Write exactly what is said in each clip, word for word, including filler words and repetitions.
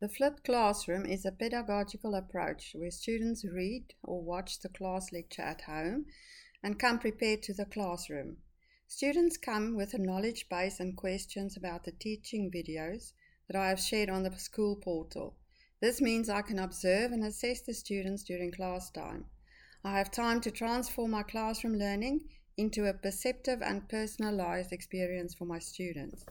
The flipped classroom is a pedagogical approach where students read or watch the class lecture at home and come prepared to the classroom. Students come with a knowledge base and questions about the teaching videos that I have shared on the school portal. This means I can observe and assess the students during class time. I have time to transform my classroom learning into a perceptive and personalized experience for my students.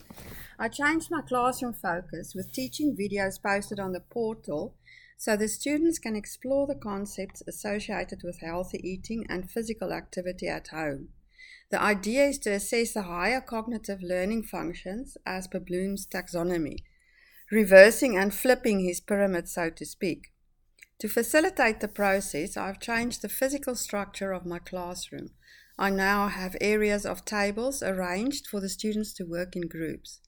I changed my classroom focus with teaching videos posted on the portal so the students can explore the concepts associated with healthy eating and physical activity at home. The idea is to assess the higher cognitive learning functions as per Bloom's taxonomy, reversing and flipping his pyramid, so to speak. To facilitate the process, I've changed the physical structure of my classroom. I now have areas of tables arranged for the students to work in groups.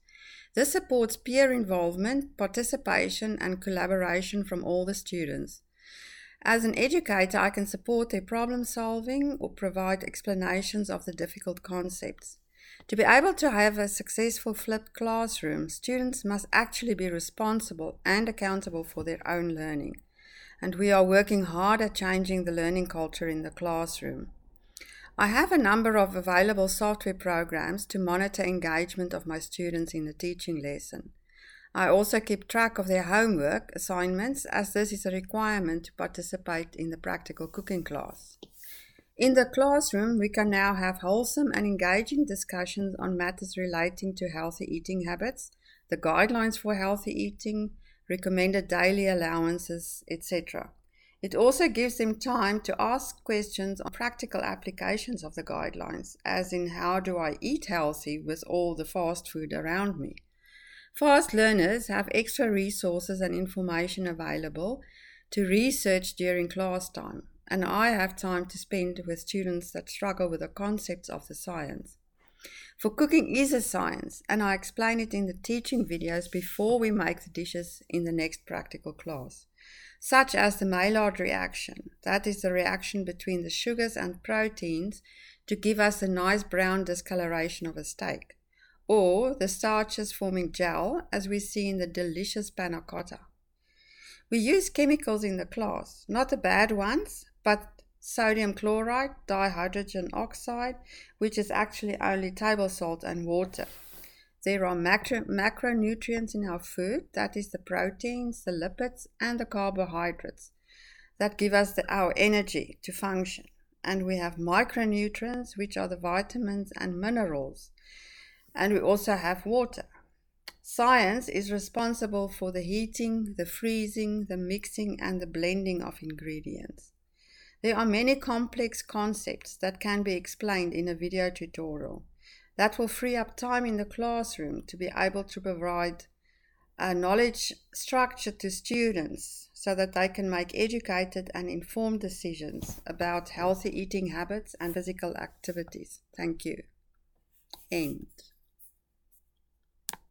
This supports peer involvement, participation, and collaboration from all the students. As an educator, I can support their problem solving or provide explanations of the difficult concepts. To be able to have a successful flipped classroom, students must actually be responsible and accountable for their own learning. And we are working hard at changing the learning culture in the classroom. I have a number of available software programs to monitor engagement of my students in the teaching lesson. I also keep track of their homework assignments, as this is a requirement to participate in the practical cooking class. In the classroom, we can now have wholesome and engaging discussions on matters relating to healthy eating habits, the guidelines for healthy eating, recommended daily allowances, et cetera. It also gives them time to ask questions on practical applications of the guidelines, as in how do I eat healthy with all the fast food around me. Fast learners have extra resources and information available to research during class time, and I have time to spend with students that struggle with the concepts of the science. For cooking is a science, and I explain it in the teaching videos before we make the dishes in the next practical class, such as the Maillard reaction. That is the reaction between the sugars and proteins to give us a nice brown discoloration of a steak, or the starches forming gel, as we see in the delicious panna cotta. We use chemicals in the class, not the bad ones, but sodium chloride, dihydrogen oxide, which is actually only table salt and water. There are macro- macronutrients in our food, that is the proteins, the lipids, and the carbohydrates that give us the, our energy to function. And we have micronutrients, which are the vitamins and minerals. And we also have water. Science is responsible for the heating, the freezing, the mixing, and the blending of ingredients. There are many complex concepts that can be explained in a video tutorial. That will free up time in the classroom to be able to provide a knowledge structure to students so that they can make educated and informed decisions about healthy eating habits and physical activities. Thank you. End.